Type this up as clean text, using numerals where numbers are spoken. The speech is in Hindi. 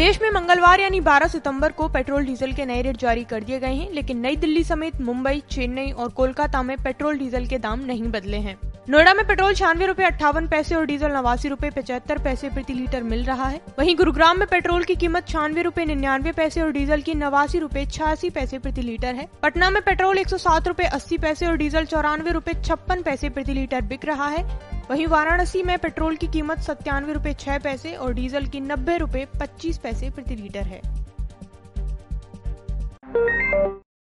देश में मंगलवार यानी 12 सितंबर को पेट्रोल डीजल के नए रेट जारी कर दिए गए हैं, लेकिन नई दिल्ली समेत मुंबई, चेन्नई और कोलकाता में पेट्रोल डीजल के दाम नहीं बदले हैं। नोएडा में पेट्रोल 96 रुपए 58 पैसे और डीजल 89 रुपए 75 पैसे प्रति लीटर मिल रहा है। वहीं गुरुग्राम में पेट्रोल की कीमत 96 रुपए 99 पैसे और डीजल की 89 रुपए 86 पैसे प्रति लीटर है। पटना में पेट्रोल 107 रुपए 80 पैसे और डीजल 94 रुपए 56 पैसे प्रति लीटर बिक रहा है। वहीं वाराणसी में पेट्रोल की कीमत 97 रुपए 6 पैसे और डीजल की 90 रुपए 25 पैसे प्रति लीटर है।